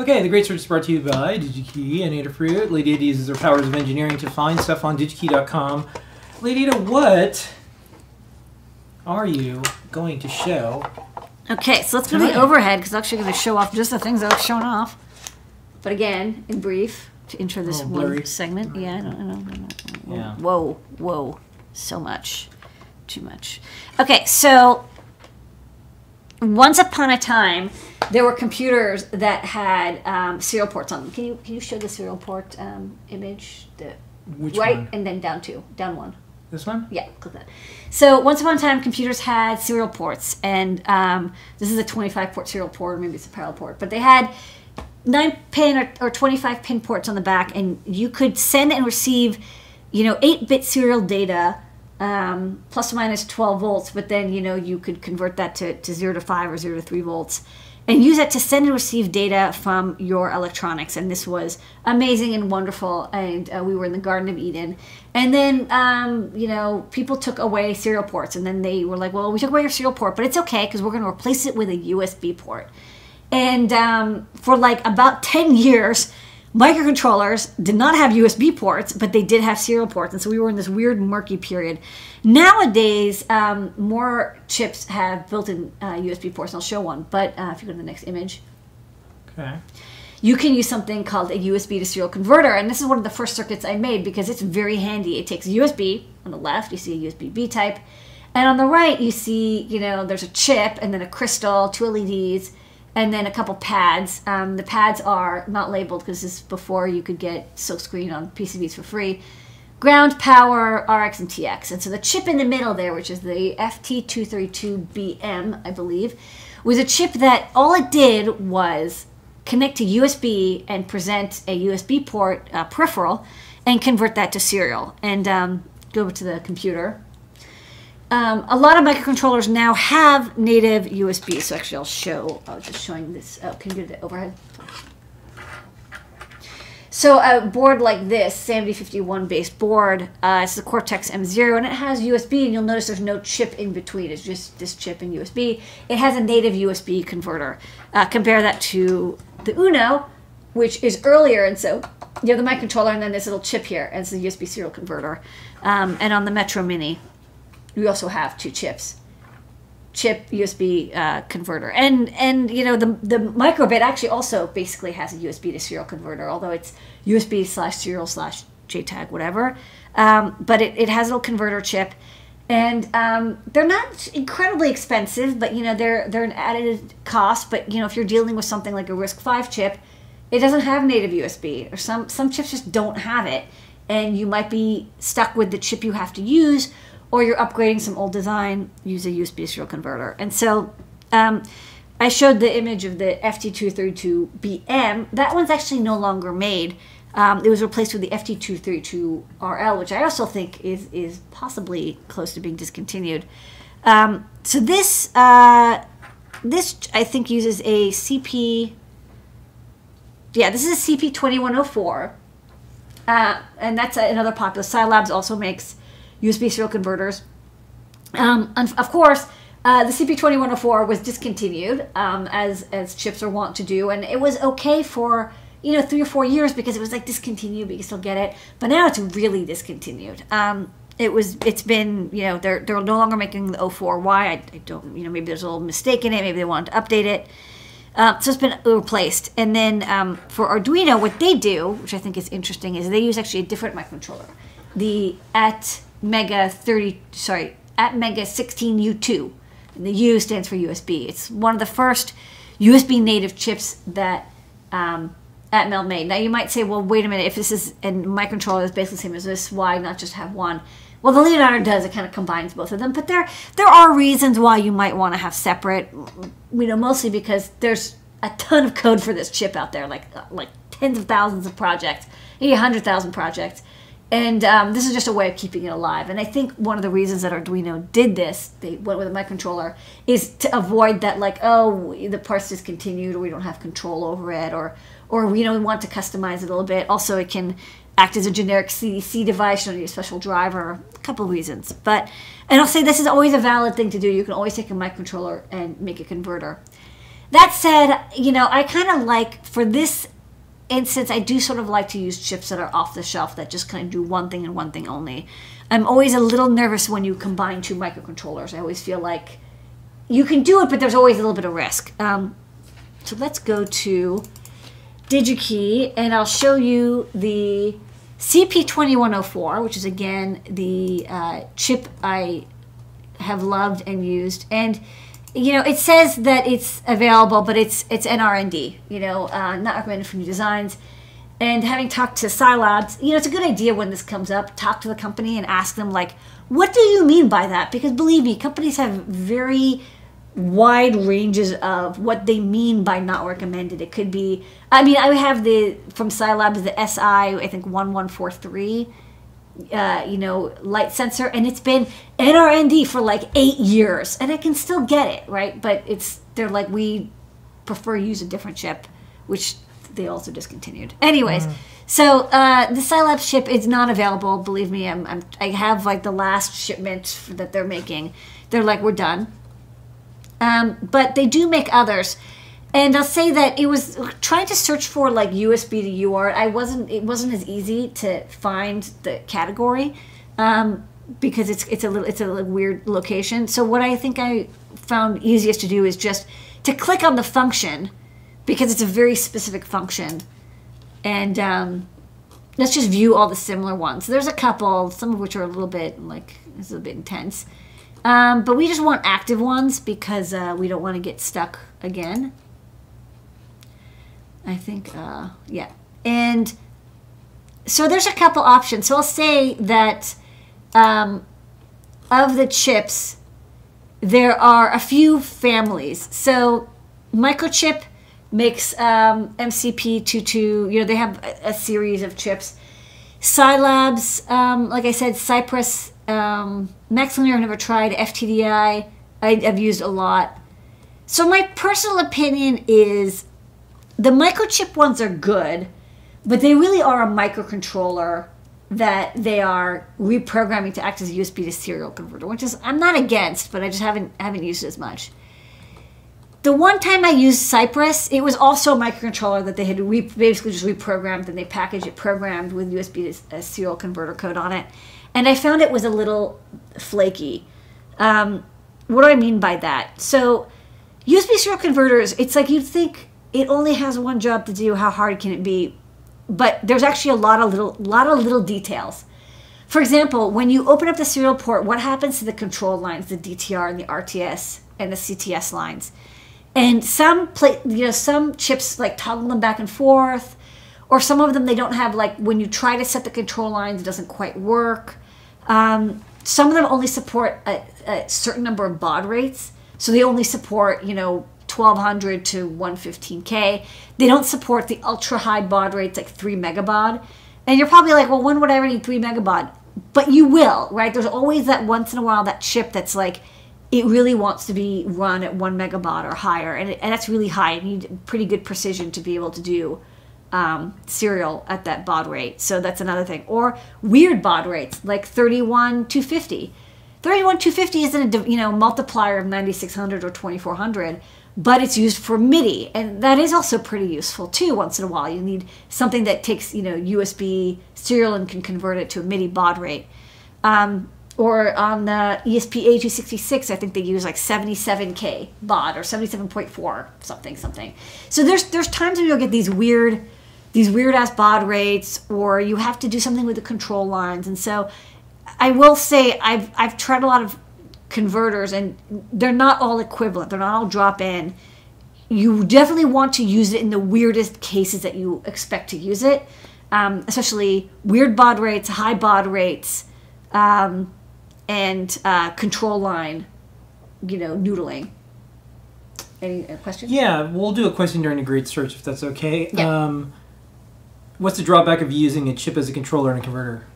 Okay, the Great Search is brought to you by DigiKey and Adafruit. Lady Ada uses her powers of engineering to find stuff on digikey.com. Lady Ada, what are you going to show? Okay, so let's go to the overhead, because I'm actually going to show off just the things that I've shown off. But again, in brief, to intro this one segment. Yeah, I don't know. Yeah. Whoa, so much. Too much. Okay, so once upon a time, there were computers that had serial ports on them. Can you show the serial port image? Which one? And then down one. This one? Yeah, click that. So once upon a time, computers had serial ports, and this is a 25-port serial port, or maybe it's a parallel port, but they had 9-pin or 25-pin ports on the back, and you could send and receive, 8-bit serial data. Plus or minus 12 volts, but then, you could convert that to 0 to 5 or 0 to 3 volts and use that to send and receive data from your electronics. And this was amazing and wonderful. And we were in the Garden of Eden. And then, people took away serial ports, and then they were like, well, we took away your serial port, but it's okay, because we're going to replace it with a USB port. And for like about 10 years, microcontrollers did not have USB ports, but they did have serial ports, and so we were in this weird, murky period. Nowadays, more chips have built-in USB ports, and I'll show one, but if you go to the next image, okay, you can use something called a USB to serial converter, and this is one of the first circuits I made because it's very handy. It takes USB, on the left, you see a USB-B type, and on the right, you see, there's a chip, and then a crystal, 2 LEDs, and then a couple pads. The pads are not labeled because this is before you could get silkscreen on PCBs for free. Ground, power, RX, and TX. And so the chip in the middle there, which is the FT232BM, I believe, was a chip that all it did was connect to USB and present a USB port peripheral and convert that to serial. And go over to the computer. A lot of microcontrollers now have native USB. So actually, I was just showing this. Oh, can you do the overhead? So a board like this, SAMD51 based board, it's the Cortex M0, and it has USB, and you'll notice there's no chip in between. It's just this chip and USB. It has a native USB converter. Compare that to the Uno, which is earlier, and so you have the microcontroller and then this little chip here, and it's the USB serial converter. And on the Metro Mini, we also have 2 chips, chip, USB converter, and the micro bit actually also basically has a USB to serial converter, although it's USB/serial/JTAG whatever. But it has a little converter chip, and they're not incredibly expensive, but they're an added cost. But if you're dealing with something like a RISC-V chip, it doesn't have native USB, or some chips just don't have it, and you might be stuck with the chip you have to use, or you're upgrading some old design, use a USB serial converter. And so I showed the image of the FT232BM. That one's actually no longer made. It was replaced with the FT232RL, which I also think is possibly close to being discontinued. So this, this I think uses a this is a CP2104. And that's another popular. Silabs also makes USB serial converters. And of course, the CP2104 was discontinued, as chips are wont to do, and it was okay for 3 or 4 years because it was like discontinued, but you still get it. But now it's really discontinued. It's been they're no longer making the 04Y. I don't maybe there's a little mistake in it. Maybe they wanted to update it. So it's been replaced. And then for Arduino, what they do, which I think is interesting, is they use actually a different microcontroller. The Atmega 16U2, and the U stands for USB. It's one of the first USB native chips that Atmel made. Now you might say, well, wait a minute, if this is, and microcontroller is basically the same as this, why not just have one? Well, the Leonardo does, it kind of combines both of them, but there are reasons why you might want to have separate, mostly because there's a ton of code for this chip out there, like tens of thousands of projects, maybe 100,000 projects. And this is just a way of keeping it alive. And I think one of the reasons that Arduino did this, they went with a microcontroller, is to avoid that, the part's discontinued, or we don't have control over it, or we want to customize it a little bit. Also, it can act as a generic CDC device. You don't need a special driver. A couple of reasons. And I'll say this is always a valid thing to do. You can always take a microcontroller and make a converter. That said, you know, I kind of like, for this instance, I do sort of like to use chips that are off the shelf that just kind of do one thing and one thing only. I'm always a little nervous when you combine two microcontrollers. I always feel like you can do it, but there's always a little bit of risk. So let's go to DigiKey, and I'll show you the CP2104, which is, again, the chip I have loved and used. And, you know, it says that it's available, but it's NRND, you know, not recommended for new designs. And having talked to Silabs, you know, it's a good idea when this comes up, talk to the company and ask them, like, what do you mean by that? Because believe me, companies have very wide ranges of what they mean by not recommended. It could be, I mean, I have the, from Silabs, the SI, I think 1143, you know, light sensor, and it's been NRND for like 8 years, and I can still get it, right? But it's, they're like, we prefer use a different chip, which they also discontinued. Anyways, so the Silabs chip is not available. Believe me, I have like the last shipment that they're making. They're like, we're done. But they do make others. And I'll say that it was trying to search for like USB to UART. It wasn't as easy to find the category because it's a weird location. So what I think I found easiest to do is just to click on the function, because it's a very specific function. And let's just view all the similar ones. So there's a couple, some of which are a little bit like, this is a bit intense. But we just want active ones because we don't want to get stuck again. I think, yeah. And so there's a couple options. So I'll say that of the chips, there are a few families. So Microchip makes MCP22, you know, they have a series of chips. Silabs, like I said, Cypress, Max Linear I've never tried, FTDI I've used a lot. So my personal opinion is the Microchip ones are good, but they really are a microcontroller that they are reprogramming to act as a USB to serial converter, which is, I'm not against, but I just haven't used it as much. The one time I used Cypress, it was also a microcontroller that they had basically just reprogrammed, and they packaged it programmed with USB to serial converter code on it. And I found it was a little flaky. What do I mean by that? So USB serial converters, it's like you'd think it only has one job to do, how hard can it be? But there's actually a lot of little details. For example, when you open up the serial port, what happens to the control lines, the DTR and the RTS and the CTS lines? And some chips like toggle them back and forth, or some of them they don't have, like when you try to set the control lines, it doesn't quite work. Some of them only support a certain number of baud rates. So they only support, you know, 1200 to 115K. They don't support the ultra high baud rates, like 3 megabaud. And you're probably like, well, when would I ever need 3 megabaud? But you will, right? There's always that once in a while, that chip that's like, it really wants to be run at 1 megabaud or higher. And that's really high. You need pretty good precision to be able to do serial at that baud rate. So that's another thing. Or weird baud rates, like 31250. 31250 isn't a, you know, multiplier of 9600 or 2400, but it's used for MIDI. And that is also pretty useful too once in a while. You need something that takes, you know, USB serial and can convert it to a MIDI baud rate. Or on the ESP8266, I think they use like 77K baud or 77.4 something. So there's times when you'll get these weird ass baud rates, or you have to do something with the control lines. And so I will say I've tried a lot of converters, and they're not all equivalent. They're not all drop in. You definitely want to use it in the weirdest cases that you expect to use it, especially weird baud rates, high baud rates, and control line, you know, noodling. Any questions? Yeah, we'll do a question during the grade search if that's okay. Yeah. What's the drawback of using a chip as a controller and a converter?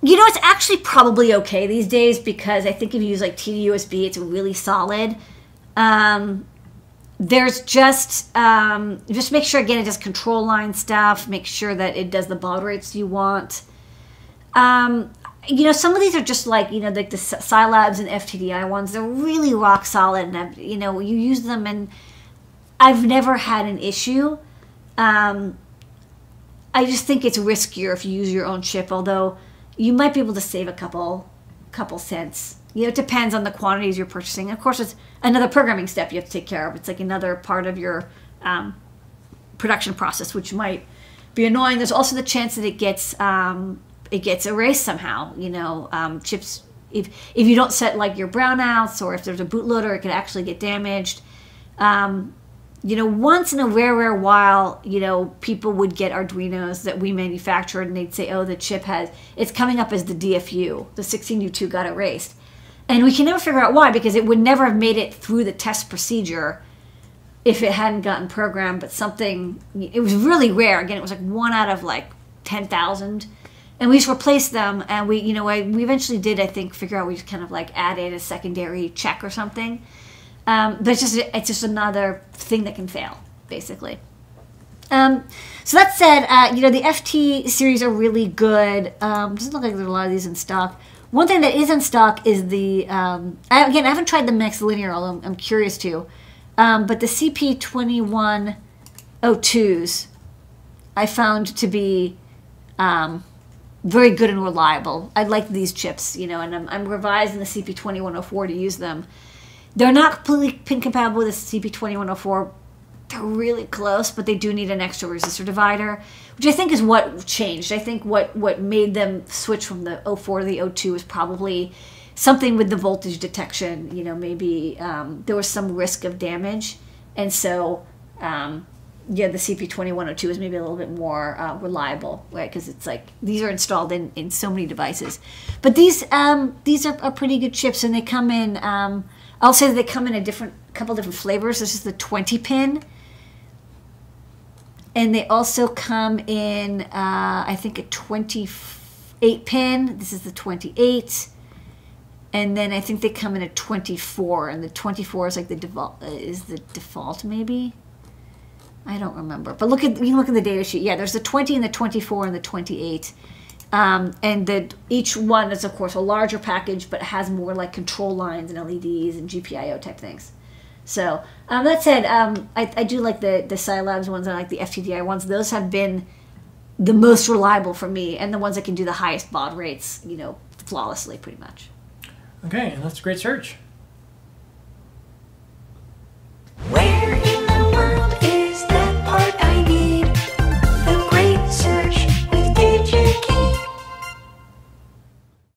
You know, it's actually probably okay these days, because I think if you use like TD-USB, it's really solid. There's just make sure, again, it does control line stuff. Make sure that it does the baud rates you want. you know, some of these are just like, you know, like the Silabs and FTDI ones. They're really rock solid, and you know, you use them, and I've never had an issue. I just think it's riskier if you use your own chip, although you might be able to save a couple cents. You know, it depends on the quantities you're purchasing. Of course, it's another programming step you have to take care of. It's like another part of your production process, which might be annoying. There's also the chance that it gets erased somehow. You know, chips, if you don't set like your brownouts, or if there's a bootloader, it could actually get damaged. You know, once in a rare while, you know, people would get Arduinos that we manufactured, and they'd say, oh, the chip has, it's coming up as the DFU, the 16U2 got erased. And we can never figure out why, because it would never have made it through the test procedure if it hadn't gotten programmed. But something, it was really rare. Again, it was like 1 out of like 10,000. And we just replaced them, and we, you know, we eventually did, I think, figure out, we just kind of like added a secondary check or something. But it's just another thing that can fail, basically. So that said, you know, the FT series are really good. Doesn't look like there's a lot of these in stock. One thing that is in stock is the, again, I haven't tried the Max Linear, although I'm curious to, but the CP2102s I found to be very good and reliable. I like these chips, you know, and I'm revising the CP2104 to use them. They're not completely pin compatible with the CP2104. They're really close, but they do need an extra resistor divider, which I think is what changed. I think what made them switch from the 04 to the 02 is probably something with the voltage detection. You know, maybe there was some risk of damage, and so yeah, the CP2102 is maybe a little bit more reliable, right? Because it's like, these are installed in so many devices. But these are pretty good chips, and they come in, I'll say that they come in a couple different flavors. This is the 20-pin. And they also come in, I think, a 28-pin. This is the 28. And then I think they come in a 24. And the 24 is like the default, maybe? I don't remember. But look at, you can look at the data sheet. Yeah, there's the 20 and the 24 and the 28. And each one is, of course, a larger package, but has more like control lines and LEDs and GPIO type things. So that said, I do like the Silabs ones. I like the FTDI ones. Those have been the most reliable for me, and the ones that can do the highest baud rates, you know, flawlessly, pretty much. Okay, and that's a great search.